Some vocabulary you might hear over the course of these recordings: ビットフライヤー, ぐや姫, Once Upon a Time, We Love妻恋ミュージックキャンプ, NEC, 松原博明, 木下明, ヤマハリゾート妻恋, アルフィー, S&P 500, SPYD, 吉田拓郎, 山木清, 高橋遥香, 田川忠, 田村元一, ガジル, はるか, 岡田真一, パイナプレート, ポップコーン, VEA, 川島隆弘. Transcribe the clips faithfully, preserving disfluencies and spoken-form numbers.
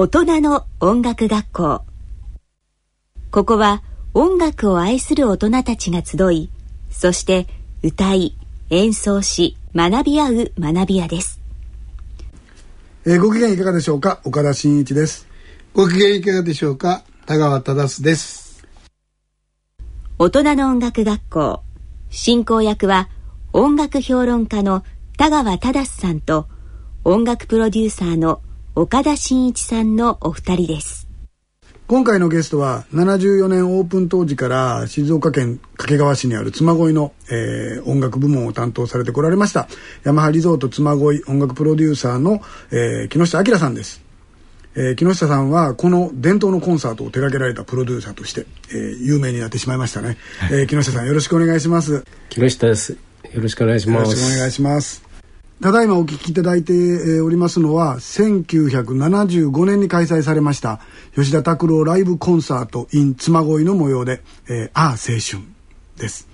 大人の音楽学校。ここは音楽を愛する大人たちが集い、そして歌い演奏し学び合う学び屋です。えー、ご機嫌いかがでしょうか。岡田真一です。ご機嫌いかがでしょうか。田川忠です。大人の音楽学校、進行役は音楽評論家の田川忠さんと音楽プロデューサーの岡田真一さんのお二人です。今回のゲストはななじゅうよねんオープン当時から静岡県掛川市にある妻恋の、えー、音楽部門を担当されてこられましたヤマハリゾート妻恋音楽プロデューサーの、えー、木下明さんです。えー、木下さんはこの伝統のコンサートを手掛けられたプロデューサーとして、えー、有名になってしまいましたね。はい。えー、木下さんよろしくお願いします。木下です。よろしくお願いします。よろしくお願いします。ただいまお聞きいただいておりますのはせんきゅうひゃくななじゅうごねんに開催されました吉田拓郎ライブコンサート in 妻恋の模様で、えー、ああ青春です。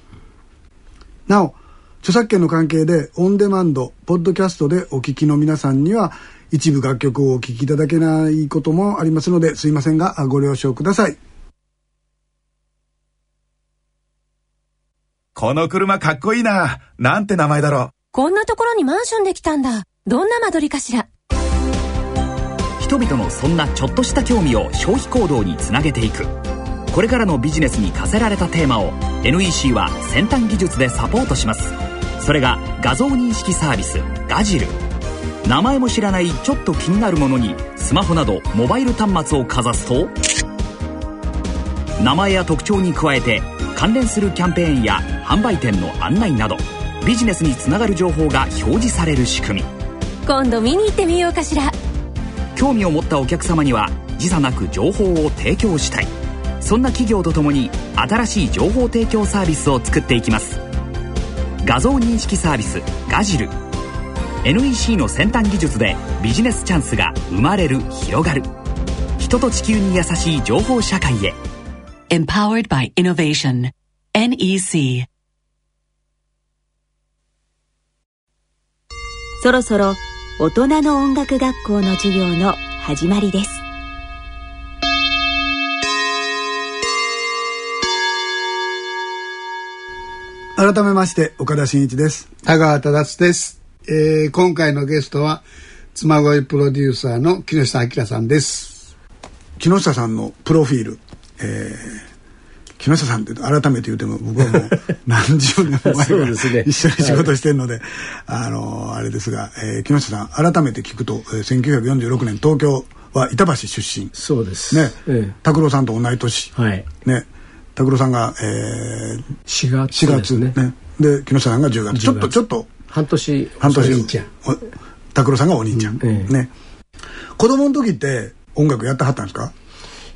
なお著作権の関係でオンデマンドポッドキャストでお聞きの皆さんには一部楽曲をお聞きいただけないこともありますので、すいませんがご了承ください。この車かっこいいな。なんて名前だろう。こんなところにマンションできたんだ。どんな間取りかしら。人々のそんなちょっとした興味を消費行動につなげていく、これからのビジネスに課せられたテーマを エヌイーシー は先端技術でサポートします。それが画像認識サービスガジル。名前も知らないちょっと気になるものにスマホなどモバイル端末をかざすと、名前や特徴に加えて関連するキャンペーンや販売店の案内などビジネスにつながる情報が表示される仕組み。今度見に行ってみようかしら。興味を持ったお客様には時差なく情報を提供したい、そんな企業とともに新しい情報提供サービスを作っていきます。画像認識サービスガジル、 エヌイーシー の先端技術でビジネスチャンスが生まれる、広がる。人と地球に優しい情報社会へ。 Empowered by Innovation エヌイーシー。そろそろ大人の音楽学校の授業の始まりです。改めまして岡田真一です。田川忠です。えー、今回のゲストは妻恋プロデューサーの木下明さんです。木下さんのプロフィール、えー木下さんって改めて言うても僕はもう何十年前から一緒に仕事してるの で, で、ね、はい、あのあれですが、えー、木下さん改めて聞くと、えー、せんきゅうひゃくよんじゅうろくねん東京は板橋出身。そうですね。ええ、拓郎さんと同い年、はい、ね、拓郎さんが、えー、しがつですね。ね、で木下さんがじゅうがつ、ちょっとちょっと半年半年お兄ちゃん、拓郎さんがお兄ちゃん、うん、ええ、ね。子供の時って音楽やってはったんですか。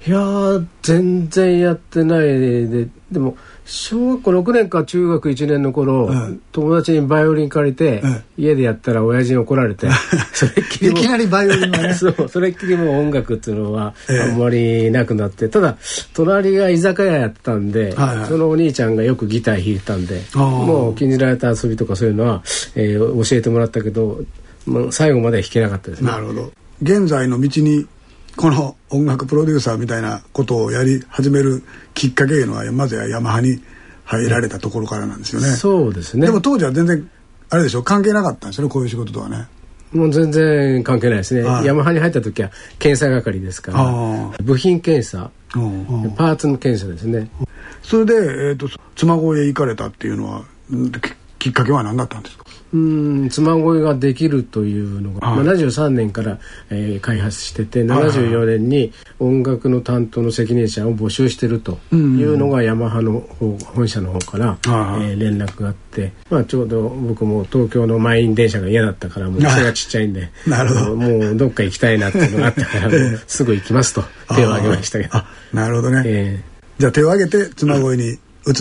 いやー全然やってないで、でも小学校ろくねんか中学いちねんの頃、うん、友達にバイオリン借りて、うん、家でやったら親父に怒られてそれっきりいきなりバイオリンはねそうそれっきりもう音楽っていうのはあんまりなくなって、ええ、ただ隣が居酒屋やったんで、はいはい、そのお兄ちゃんがよくギター弾いたんで、もう禁じられた遊びとかそういうのは、えー、教えてもらったけど、まあ、最後まで弾けなかったですね。なるほど。現在の道にこの音楽プロデューサーみたいなことをやり始めるきっかけいうのは、まずはヤマハに入られたところからなんですよね。そうですね。でも当時は全然あれでしょ、関係なかったんですよね、こういう仕事とはね。もう全然関係ないですね。はい、ヤマハに入った時は検査係ですから、部品検査、パーツの検査ですね。それで、えーと、妻恋へ行かれたっていうのはきっかけは何だったんですか。うーん、妻恋ができるというのが、はい、ななじゅうさんねんから、えー、開発してて、ななじゅうよねんに音楽の担当の責任者を募集してるというのがヤマハの方、本社の方から、えー、連絡があって、まあ、ちょうど僕も東京の満員電車が嫌だったから、もう背がちっちゃいんでなるほど、もうどっか行きたいなっていうのがあったからすぐ行きますと手を挙げましたけど。あ、なるほどね。えー、じゃあ手を挙げて妻恋に移っ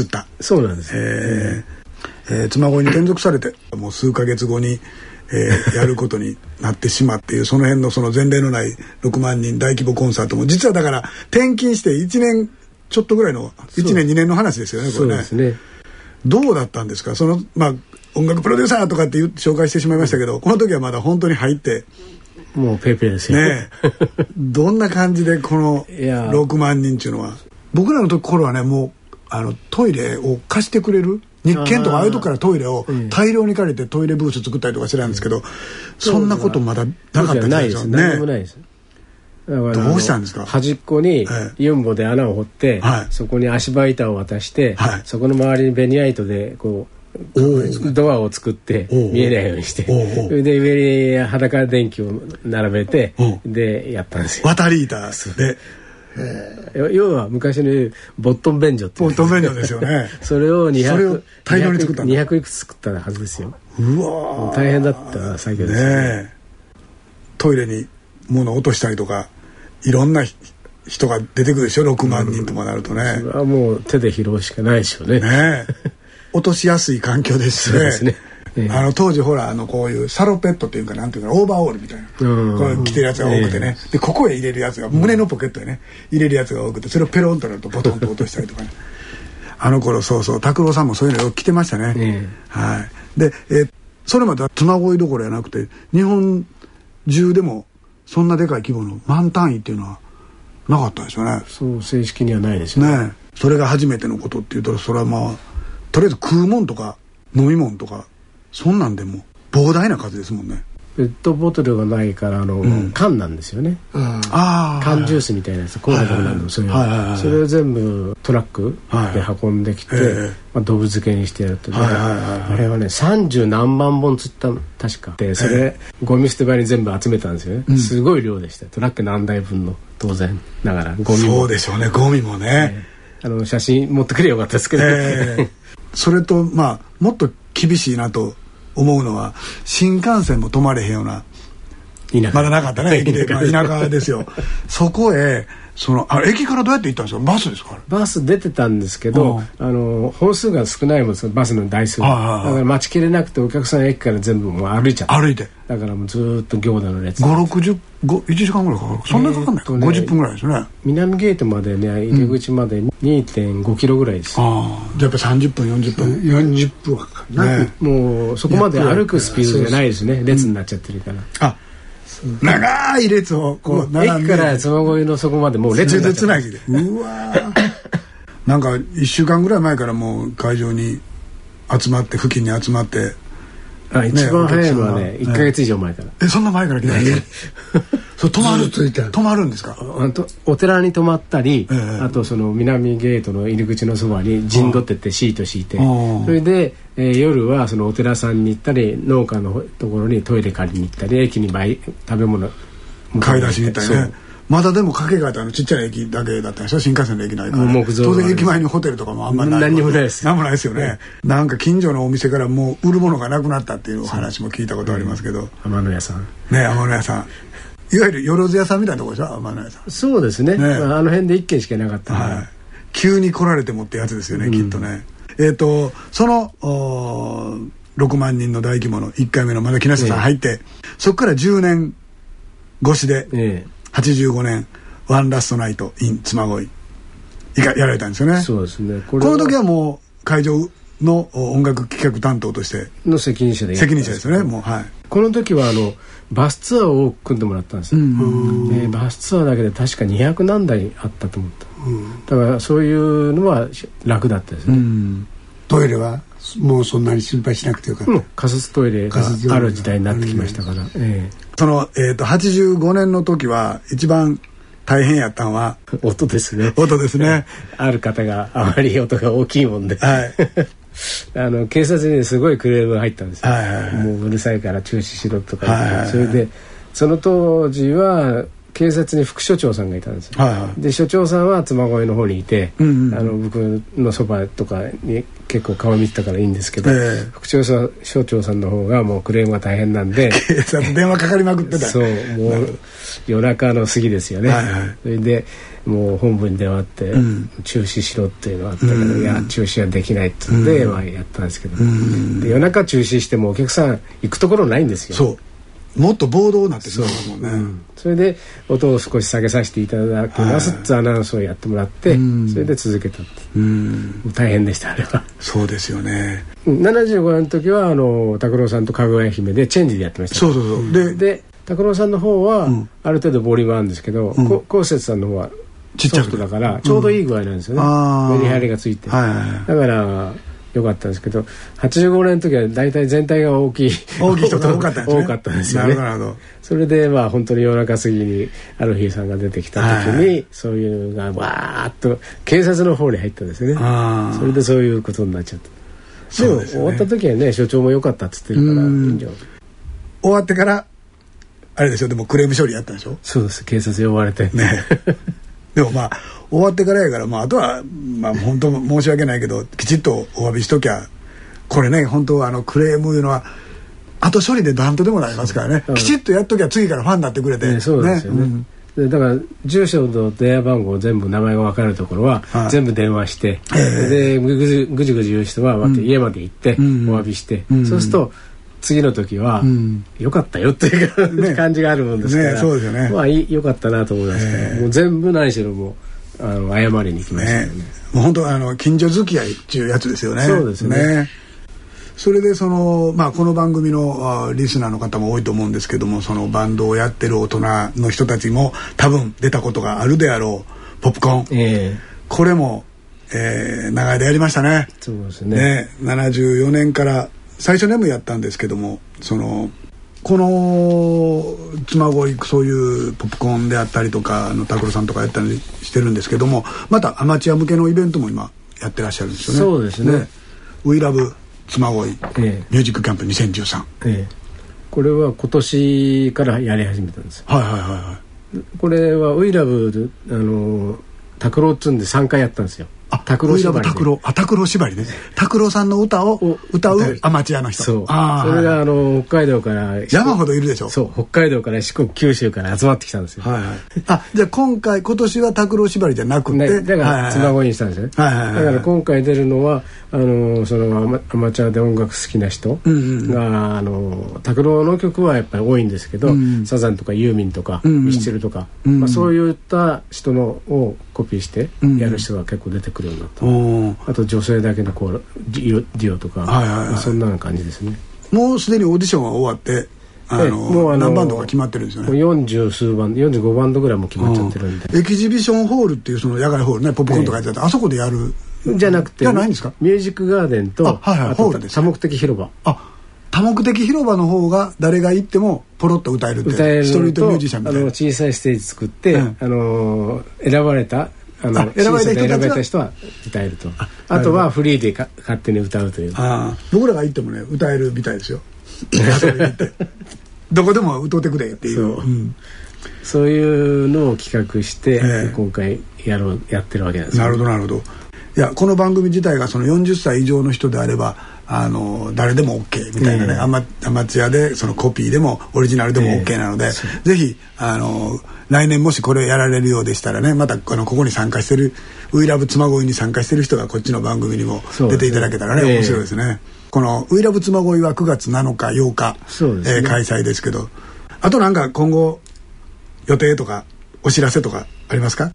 た、うん、そうなんですね。えーえー、妻恋に転属されてもう数ヶ月後に、えー、やることになってしまっていうその辺のその前例のないろくまんにん大規模コンサートも、実はだから転勤していちねんちょっとぐらいのいちねんにねんの話ですよね、これね。そうですね。どうだったんですか、その、まあ、音楽プロデューサーとかって紹介してしまいましたけど、この時はまだ本当に入ってもうペーペーですよね。どんな感じでこのろくまんにんっていうのは、僕らのところはね、もうあのトイレを貸してくれる日券とかああいうとこからトイレを大量に借りてトイレブース作ったりとかしてたんですけど、うん、そんなことまだなかったんですよね。何もないです。どうしたんですか。端っこにユンボで穴を掘って、はい、そこに足場板を渡して、はい、そこの周りにベニヤ糸でこうドアを作って見えないようにして、で上に裸電球を並べてでやったんですよ。渡り板で要は昔のボットン便所っていうボットン便所ですよね。それをにひゃくそれを大量に作ったんだ。にひゃくいくつ作ったはずですよ。うわ大変だった作業です ね, ね。トイレに物を落としたりとかいろんな人が出てくるでしょ。ろくまんにんとかなるとね、うん、それはもう手で拾うしかないでしょう ね, ね落としやすい環境ですし ね, ですね、えー、あの当時ほらあのこういうサロペットっていうかなんていうかオーバーオールみたいなこう着てるやつが多くてね、えー、でここへ入れるやつが胸のポケットへね入れるやつが多くてそれをペロンとなるとボトンと落としたりとかねあの頃そうそう拓郎さんもそういうのよく着てましたね、えー、はいで、えー、それまでは嬬恋どころじゃなくて日本中でもそんなでかい規模の満単位っていうのはなかったですよね。そう正式にはないですよ ね, ね。それが初めてのことっていうとそれはまあとりあえず食うもんとか飲み物とかそんなんでも膨大な数ですもんね。ペットボトルがないからあの、うん、缶なんですよね、うん、あ缶ジュースみたいなやつコーラとかなんでもそういうのそれを全部トラックで運んできて、はいまあ、ドブ漬けにしてやると、はいはいはい、あれはねさんじゅうなんまんぼん釣った確かでそれゴミ捨て場に全部集めたんですよね、うん、すごい量でした。トラック何台分の当然ながらゴミもそうでしょうね。ゴミもね、えー、あの写真持ってくれよかったですけど、えー、それとまあもっと厳しいなと思うのは新幹線も止まれへんようなまだなかったね駅で田舎ですよそこへそのあ駅からどうやって行ったんですか。バスですか。バス出てたんですけどあの本数が少ないもんですバスの台数だから待ちきれなくてお客さん駅から全部もう歩いちゃった歩いてだからもうずっと行田の列ごじゅう、ろくじゅう いちじかんぐらいかかる。そんなにかかんない、えーね、ごじゅっぷんぐらいですね。南ゲートまでね入り口まで にてんごキロぐらいです、うん、あじゃあやっぱさんじゅっぷんよんじゅっぷんよんじゅっぷんはかかる、ね、もうそこまで歩くスピードじゃないですね。そうそう列になっちゃってるから、うん、あ長い列をこう並んで駅からつまごいのそこまでもう列つなぎでうわなんかいっしゅうかんぐらい前からもう会場に集まって付近に集まってあね、一番早いのはねいっかげつ以上前から、ね、えそんな前から来たんですかそう泊まるついた泊まるんですか。あとお寺に泊まったり、えー、あとその南ゲートの入り口のそばに陣取ってってシート敷いてそれで、えー、夜はそのお寺さんに行ったり農家のところにトイレ借りに行ったり駅に買食べ物買い出しに行ったりね。まだでも掛川ってあのちっちゃな駅だけだったんでしょ新幹線の駅ないから、ね、当然駅前にホテルとかもあんまりない何にもないです何もないですよねなんか近所のお店からもう売るものがなくなったっていうお話も聞いたことありますけど天野屋さんね天野屋さんいわゆるよろず屋さんみたいなとこでしょ天野屋さんそうです ね, ね、まあ、あの辺で一軒しかなかった、はい、急に来られてもってやつですよね、うん、きっとねえっ、ー、とそのろくまん人の大規模のいっかいめのまだ木下さん入って、ええ、そこからじゅうねん越しで、ええはちじゅうごねんワンラストナイトインつまごいやられたんですよね。そうですね。これこの時はもう会場の音楽企画担当としての責任者で責任者ですよね。もうはい。この時はあのバスツアーを組んでもらったんですよ、うんうん、バスツアーだけで確かにひゃくなんだいあったと思った、うん、だからそういうのは楽だったですね、うん、トイレはもうそんなに心配しなくてよかった、うん、仮設トイレがある時代になってきましたから、ええその、えー、とはちじゅうごねんの時は一番大変やったのは音ですね音ですねある方があまり音が大きいもんで、はい、あの警察にすごいクレームが入ったんですよ、はいはいはい、もううるさいから中止しろとか、はいはいはい、それでその当時は警察に副署長さんがいたんですよ、はいはい、で署長さんは妻恋の方にいて、うんうんうん、あの僕のそばとかに結構顔見てたからいいんですけど、えー、副署長署長さんの方がもうクレームが大変なんで警察電話かかりまくってたそうもう夜中の過ぎですよね、はいはい、それでもう本部に電話って、うん、中止しろっていうのがあったから、うん、いや中止はできないって言って、うんまあ、やったんですけど、うん、で夜中中止してもお客さん行くところないんですよ。そうもっと暴動になってしまうもんね、うん、それで音を少し下げさせていただきますってアナウンスをやってもらって、はい、それで続けたってうん大変でしたあれは。そうですよね。ななじゅうごねんの時はあの拓郎さんとかぐや姫でチェンジでやってました。そうそうそう、うん、で, で拓郎さんの方はある程度ボリュームあるんですけど、うん、ここうせつさんの方はソフトだからちょうどいい具合なんですよね、うん、メリハリがついて、はいはいはい、だから良かったんですけど、はちじゅうごねんの時はだいたい全体が大きい大きい人が多かったんですね、多かったんですよね。なるほど。それでまあ本当に夜中過ぎにアルフィーさんが出てきた時に、はいはい、そういうのがわーっと警察の方に入ったんですね。あ、それでそういうことになっちゃった。そうですね、終わった時はね、所長も良かったっつってるからいいんじゃん。終わってからあれでしょ、でもクレーム処理やったでしょ。そうです、警察呼ばれてねでもまあ終わってからやから、まあ、あとは、まあ、本当申し訳ないけどきちっとお詫びしときゃ、これね本当はあのクレームいうのは後処理で何とでもなりますからね、きちっとやっときゃ次からファンになってくれて、ね、そうですよね、うんだから住所と電話番号全部名前が分かるところは全部電話して、はい、でぐじぐじ言う人はまた家まで行ってお詫びして、うん、そうすると次の時は良かったよっていう、ね、感じがあるもんですから、ね、そうですよね、まあ良かったなと思いますけど、えー、もう全部何しろもうあの謝りに行きましたよね。もう本当あの近所付き合いっていうやつですよね。そうですね。ね、それでその、まあ、この番組のリスナーの方も多いと思うんですけども、そのバンドをやってる大人の人たちも多分出たことがあるであろうポップコーン、えー、これも、えー、長い間やりましたね。そうですね。ね、ななじゅうよねんから最初年もやったんですけども、そのこの妻恋、そういうポップコーンであったりとか拓郎さんとかやったりしてるんですけども、またアマチュア向けのイベントも今やってらっしゃるんですよね。そうですね。ね、We Love妻恋、ええ、ミュージックキャンプにせんじゅうさん、ええ、これは今年からやり始めたんですよ。はいはいはいはい。これはウイラブあの拓郎っつんでさんかいやったんですよ。あ、拓郎縛り、ね、拓郎、あ、拓郎縛りね。拓郎さんの歌を歌うアマチュアの人。そう。あ、それがあの北海道から山ほどいるでしょ。そう、北海道から四国、九州から集まってきたんですよ。はいはい。あ、じゃあ今回今年は拓郎縛りじゃなくて、ね、だから妻恋にしたんですよね。はいはいはい。だから今回出るのはあのそのアマ、アマチュアで音楽好きな人が、うんうん、あの拓郎の曲はやっぱり多いんですけど、うん、サザンとかユーミンとか、うんうん、ミスチルとか、うんうん、まあ、そういった人のをコピーしてやる人が結構出てくる。来るようになった。あと女性だけのこうデュオとか、はいはいはい、そんな感じですね。もうすでにオーディションは終わって、あのもうあの何バンドが決まってるんですよね。よんじゅう数バンド、よんじゅうごバンドぐらいも決まっちゃってるんで。エキシビションホールっていうその野外ホールね、ポップコーンとかやってた、はい、あそこでやるじゃなくて、じゃないんですか？ミュージックガーデンと、あ、はいはい、あとホールです。多目的広場。あ、多目的広場の方が誰が行ってもポロッと歌えるって。歌えるとストリートミュージシャンみたいな。あの小さいステージ作って、うん、あの選ばれた。あのあ選ばれた人は歌えると、 あ, あとはフリーでか勝手に歌うという。あ、僕らが行ってもね歌えるみたいですよどこでも歌ってくれっていう、そう、うん、そういうのを企画して、えー、今回 や, ろうやってるわけなんですよ。なるほどなるほど。いや、この番組自体がそのよんじゅっさい以上の人であればあの誰でも OK みたいなね、えー、ア, マアマチュアでそのコピーでもオリジナルでも OK なので、えー、ぜひあの来年もしこれをやられるようでしたらね、またあのここに参加してるウイラブ妻恋に参加してる人がこっちの番組にも出ていただけたらね、面白いですね、えー、このウイラブ妻恋はくがつなのかようか、そうですね、えー、開催ですけど、あとなんか今後予定とかお知らせとかありますか？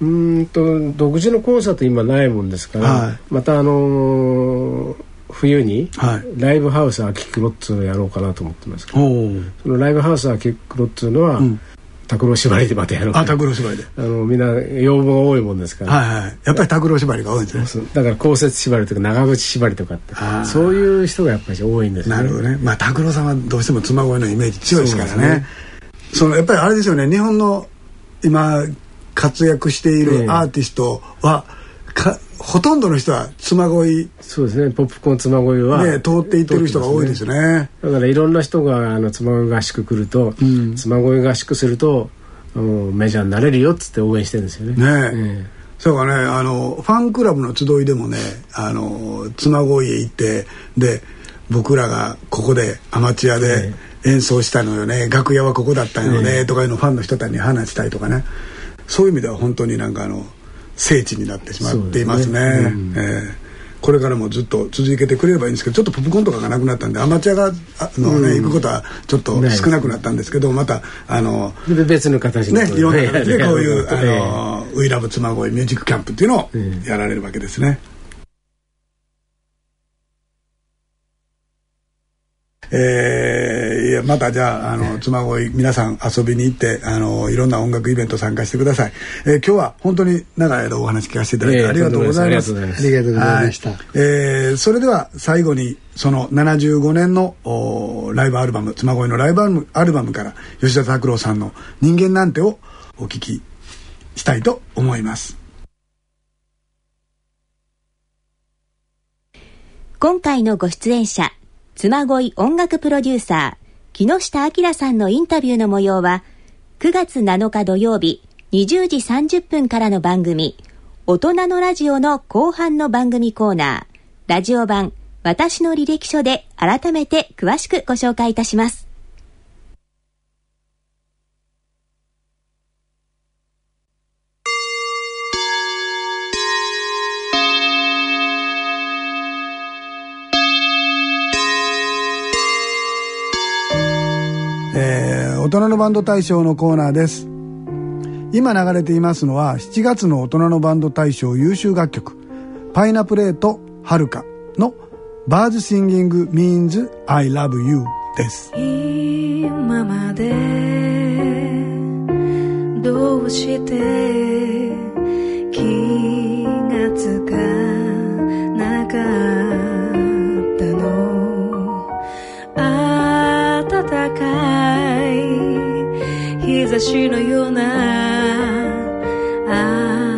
うーんと独自のコンサート今ないもんですから、はい、またあのー冬にライブハウス秋黒っつうのやろうかなと思ってますけど、そのライブハウス秋黒っつうのは拓郎縛りでまたやろうかな。拓郎縛りであのみんな要望が多いもんですから、はいはい、やっぱり拓郎縛りが多いんですね。だから高節縛りとか長渕縛りとかってそういう人がやっぱり多いんですね。なるほどね。まあ拓郎さんはどうしても妻恋のイメージ強いですから ね, そねそのやっぱりあれですよね、日本の今活躍しているアーティストは、えー、かほとんどの人は妻恋、そうですね、ポップコーン妻恋は、ね、通っていってる人が多いですね。だからいろんな人があの妻恋合宿来ると、うん、妻恋合宿するとメジャーになれるよっつって応援してるんですよ ね, ね、ええ、そうかね、あのファンクラブの集いでもね、あの妻恋へ行って、で僕らがここでアマチュアで演奏したのよね、ええ、楽屋はここだったのよね、ええ、とかいうのファンの人たちに話したりとかね、そういう意味では本当になんかあの聖地になってしまっていますね。そうですね、うん、えー、これからもずっと続けてくれればいいんですけど、ちょっとポップコーンとかがなくなったんでアマチュアがあの、ね、うん、行くことはちょっと少なくなったんですけど、またあの別の形のね、いろんな形でこういうあのウイラブ妻恋ミュージックキャンプっていうのをやられるわけですね、うん、えーでまたじゃあ、 あの妻恋皆さん遊びに行ってあのいろんな音楽イベント参加してください、えー、今日は本当に長い間お話聞かせていただいてありがとうございます。ありがとうございました。えー、それでは最後にそのななじゅうごねんのライブアルバム、妻恋のライブアルバム、 アルバムから吉田拓郎さんの人間なんてをお聞きしたいと思います。今回のご出演者、妻恋音楽プロデューサー木下明さんのインタビューの模様はくがつなのか土曜日にじゅうじさんじゅっぷんからの番組大人のラジオの後半の番組コーナーラジオ版私の履歴書で改めて詳しくご紹介いたします。大人のバンド大賞のコーナーです。今流れていますのはしちがつの大人のバンド大賞優秀楽曲パイナプレートはるかのバーズシンギング means I love you です。今までどうして気がつかなかったの、暖かい日差しのようなあ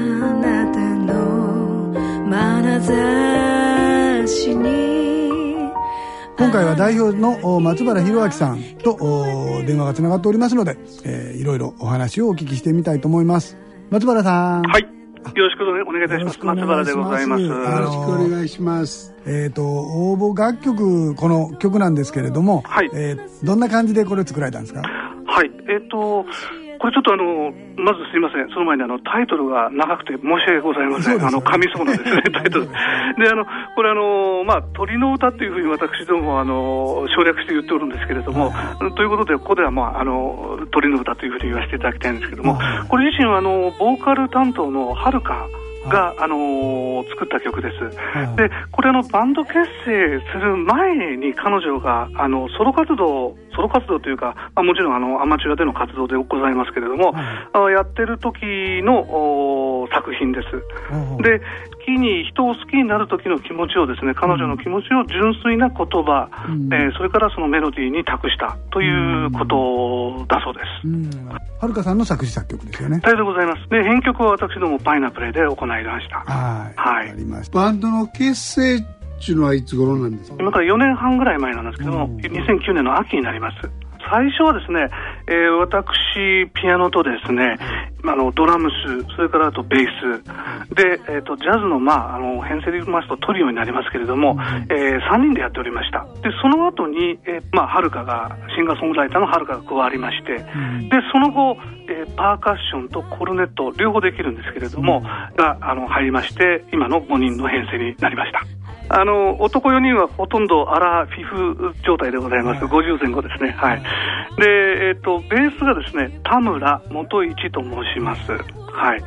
なたの眼差しに。今回は代表の松原博明さんと電話がつながっておりますので、えー、いろいろお話をお聞きしてみたいと思います。松原さん、はい、よろしくお願いいたします。松原でございます。よろしくお願いします。えーと、応募楽曲、この曲なんですけれども、はい、えー、どんな感じでこれ作られたんですか？はい、えっと、これちょっとあの、まずすいません、その前にあの、タイトルが長くて申し訳ございません。ね、あの、噛みそうなんですね、タイトル。で、あの、これあの、まあ、鳥の歌っていうふうに私どもあの、省略して言っておるんですけれども、ということで、ここではまあ、あの、鳥の歌というふうに言わせていただきたいんですけども、これ自身はあの、ボーカル担当のはるかが、あのー、作った曲です。で、これあのバンド結成する前に彼女があのソロ活動ソロ活動というか、まあ、もちろんあのアマチュアでの活動でございますけれども、はい、やってる時の作品です。で、好きに人を好きになる時の気持ちをですね、彼女の気持ちを純粋な言葉、うん、えー、それからそのメロディーに託したということだそうです。うんうん、はるかさんの作詞作曲ですよね。大変でございます。で、編曲は私どもパイナプレイで行いました。はい、はい、ありました。バンドの結成っていうのはいつ頃なんですか？今からよねんはんぐらい前なんですけども、うん、にせんきゅうねんの秋になります。最初はですね、えー、私ピアノとですね、あのドラムス、それからあとベースで、えー、とジャズの、まあ、あの編成で言いますとトリオになりますけれども、えー、さんにんでやっておりました。で、その後に、えーまあ、はるかがシンガーソングライターのはるかが加わりまして、でその後、えー、パーカッションとコルネット両方できるんですけれどもがあの入りまして、今のごにんの編成になりました。あの男よにんはほとんどアラフィフ状態でございます。ごじゅうぜんごですね。はい。で、えっと、ベースがですね、田村元一と申します。はい。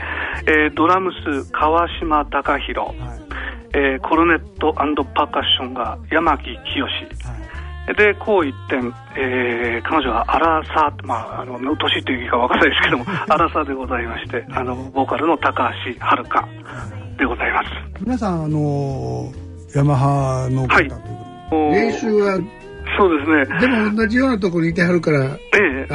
えー、ドラムス、川島隆弘、はい、えー、コルネット&パーカッションが山木清、はい、で、こう一点、えー、彼女はアラサー、まあ、あの、年というかわからないですけども、アラサーでございまして、あの、ボーカルの高橋遥香でございます。皆さん、あのー、ヤマハの方ということで、はい、練習はそうですね。でも同じようなところにいてはるから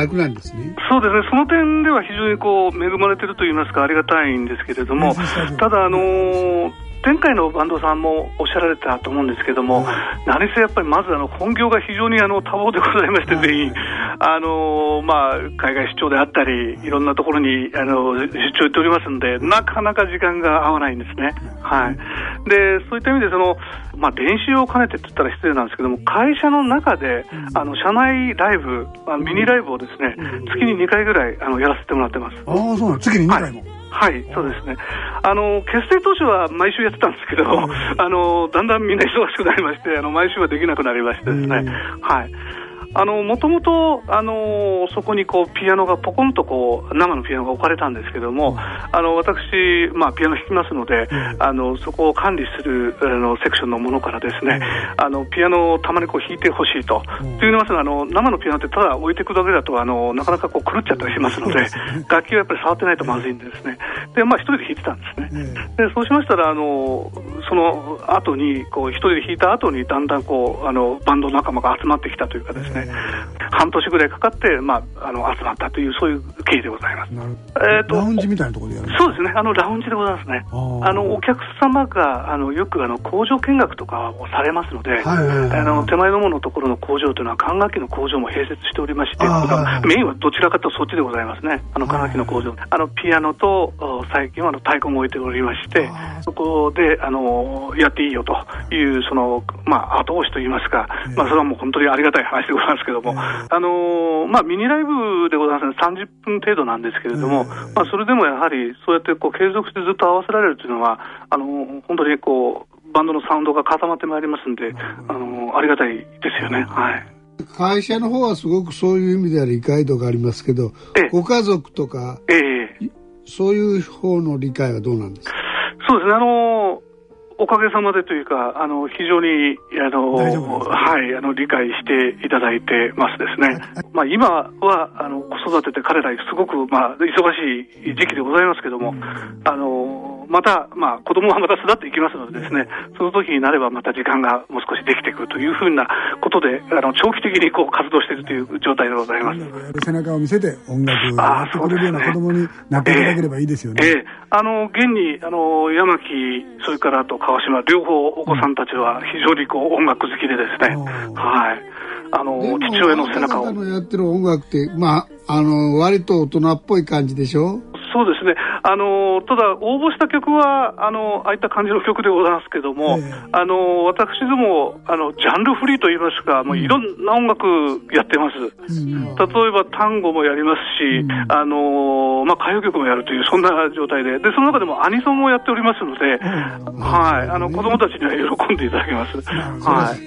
楽なんですね。ええ、そうですね。その点では非常にこう恵まれてると言いますか、ありがたいんですけれども、ただあのー、前回のバンドさんもおっしゃられたと思うんですけども、はい、何せやっぱりまずあの本業が非常にあの多忙でございまして、全員、はい、あのー、まあ、海外出張であったり、いろんなところにあの出張行っておりますんで、なかなか時間が合わないんですね。はい。で、そういった意味でその、まあ、練習を兼ねてって言ったら失礼なんですけども、会社の中であの社内ライブ、あのミニライブをですね、月ににかいぐらいあのやらせてもらってます。ああ、そうなん。月ににかいも。はいはい、そうですね。あの、結成当初は毎週やってたんですけど、あの、だんだんみんな忙しくなりまして、あの、毎週はできなくなりましてですね。はい。もともとそこにこうピアノがポコンとこう生のピアノが置かれたんですけども、うん、あの私、まあ、ピアノ弾きますので、うん、あのそこを管理するあのセクションのものからですね、うん、あのピアノをたまにこう弾いてほしいと、うん、というのはあの生のピアノってただ置いていくだけだとあのなかなかこう狂っちゃったりしますので、うん、楽器はやっぱり触ってないとまずいんですね。で、まあ、一人で弾いてたんですね、うん、でそうしましたらあのその後にこう一人で弾いた後にだんだんこうあのバンド仲間が集まってきたというかですね、うん、半年ぐらいかかって、まあ、あの集まったというそういう経緯でございます。なるほど、えーと、ラウンジみたいなところでやるんですか？そうですね、あのラウンジでございますね。ああのお客様があのよくあの工場見学とかをされますので、はいはいはいはい、あの手前どものところの工場というのは管楽器の工場も併設しておりまして、はいはいはい、メインはどちらかというとそっちでございますね。あの管楽器の工場、はいはい、あのピアノと最近はあの太鼓も置いておりまして、そこであのやっていいよというその、まあ、後押しといいますか、えーまあ、それはもう本当にありがたい話でございますですけども、えーあのまあ、ミニライブでございますのでさんじゅっぷん程度なんですけれども、えーまあ、それでもやはりそうやってこう継続してずっと合わせられるというのはあの本当にこうバンドのサウンドが固まってまいりますので、あのありがたいですよね、はい、会社の方はすごくそういう意味では理解度がありますけど、えー、ご家族とか、えー、そういう方の理解はどうなんですか？そうですね、あのおかげさまでというかあの非常にあの、はい、あの理解していただいてますですね。まあ、今はあの子育てで彼らすごく、まあ、忙しい時期でございますけども、うん、あのまた、まあ、子供はまた育っていきますのでですね、その時になればまた時間がもう少しできてくるというふうなことであの長期的にこう活動しているという状態でございます。背中を見せて音楽をやってくれるような子供になっていただければいいですよね。えーえー、あの現にあの山木それからあと川島両方お子さんたちは非常にこう音楽好きでですね、はい、あの父親の背中をのやってる音楽って、まあ、あの割と大人っぽい感じでしょ？そうですね、あのただ応募した曲はあのああいった感じの曲でございますけども、えー、あの私どもあのジャンルフリーといいますか、うん、もういろんな音楽やってます、うん、例えば単語もやりますし、うん、あのまあ、歌謡曲もやるというそんな状態で、でその中でもアニソンもやっておりますので、うん、はい、あの子供たちには喜んでいただけます、うん、はい、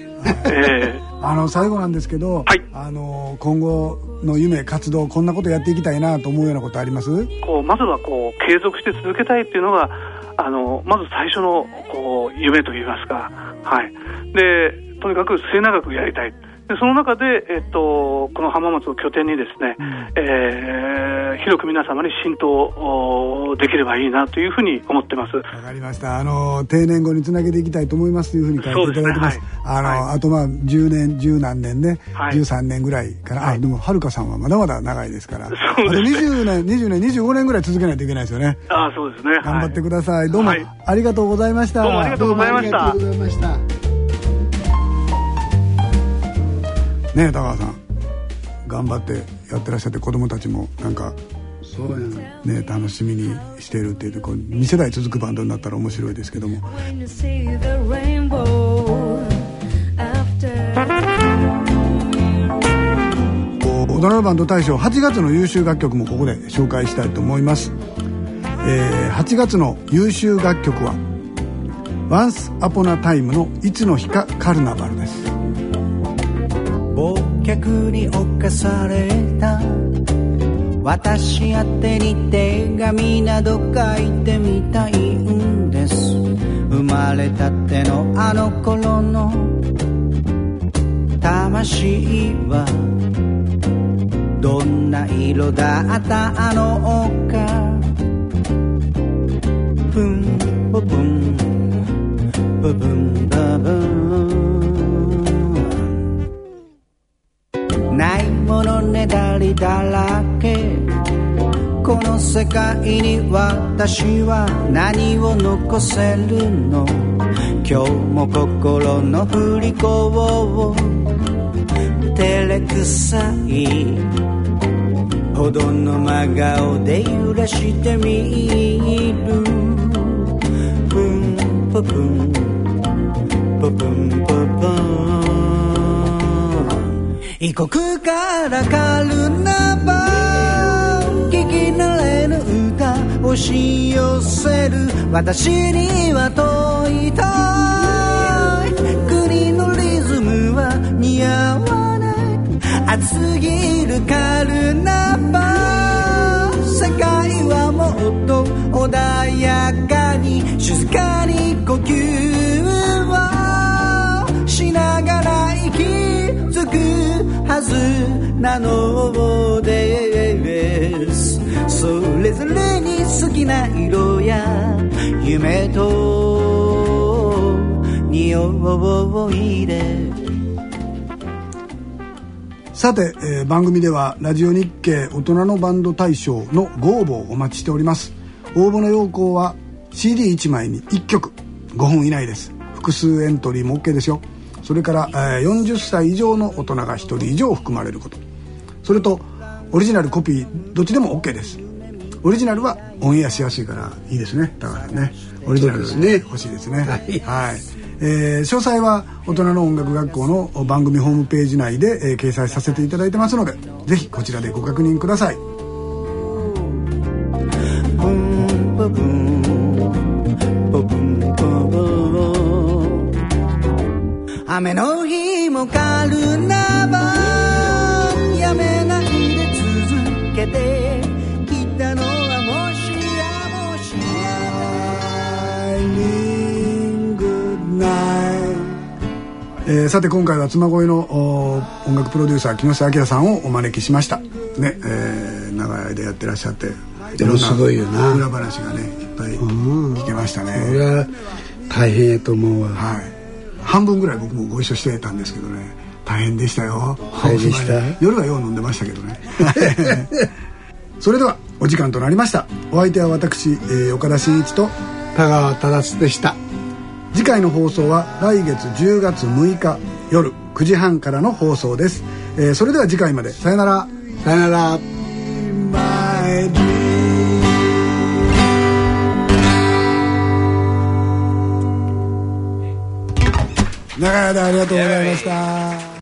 えー、あの最後なんですけど、はい、あの今後の夢活動こんなことやっていきたいなと思うようなことあります？こうまずはこう継続して続けたいっていうのがあのまず最初のこう夢といいますか、はい、でとにかく末永くやりたい。でその中で、えっと、この浜松を拠点にですね、うん、えー、広く皆様に浸透できればいいなというふうに思ってます。わかりました。あの定年後につなげていきたいと思いますというふうに書いていただいてます。そうですね、はい、あの、はい、あとまあじゅうねんじゅう何年ね、はい、じゅうさんねんぐらいから、はい、あでもはるかさんはまだまだ長いですから、はい、あとにじゅうねんにじゅうねんにじゅうごねんぐらい続けないといけないですよね。あ、そうですね、はい、頑張ってください。どうもありがとうございました。どうもありがとうございました。どうもありがとうございました。ねえ、高橋さん頑張ってやってらっしゃって、子供たちもなんかそうやね、ね、楽しみにしてるっていう、こうに世代続くバンドになったら面白いですけども。踊らるバンド大賞はちがつの優秀楽曲もここで紹介したいと思います。えー、はちがつの優秀楽曲は Once Upon a Time のいつの日かカルナバルです。忘却に侵された私宛てに手紙など書いてみたいんです。生まれたてのあの頃の魂はどんな色だったのか。ブンブブンブブンブブンないものねだりだらけこの世界に私は何を残せるの。今日も心の振り子を照れくさいほどの真顔で揺らしてみる。プンポプンポプンポポン異国からカルナバル聞き慣れぬ歌を押し寄せる私には問いたい。国のリズムは似合わない熱すぎるカルナバ、世界はもっと穏やかに静かに呼吸をしながら息づくはずなのです。それぞれに好きな色や夢と匂いで。さて、えー、番組ではラジオ日経大人のバンド大賞のご応募をお待ちしております。応募の要項は シーディーいち 枚にいっきょくごふん以内です。複数エントリーも OK ですよ。それから、えー、よんじゅっさい以上の大人がひとり以上含まれること、それとオリジナルコピーどっちでも OK です。オリジナルはオンエアしやすいからいいですね。だからね、オリジナルね、欲しいですね。はい、はい。えー、詳細は大人の音楽学校の番組ホームページ内で、えー、掲載させていただいてますので、ぜひこちらでご確認ください。雨の日もカルナバやめないで続けてきたのはもしやもしや。えー、さて今回は妻恋の音楽プロデューサー木下明さんをお招きしましたね。えー、長い間やってらっしゃって、いろんな裏話がねいっぱい聞けましたね。それは大変やと思うわ。はい、半分ぐらい僕もご一緒してたんですけどね、大変でしたよ。大変でした。夜はよう飲んでましたけどねそれではお時間となりました。お相手は私、えー、岡田真一と田川忠でした。次回の放送は来月じゅうがつむいか夜くじはんからの放送です。えー、それでは次回まで、さよなら。さよなら。長い間ありがとうございました。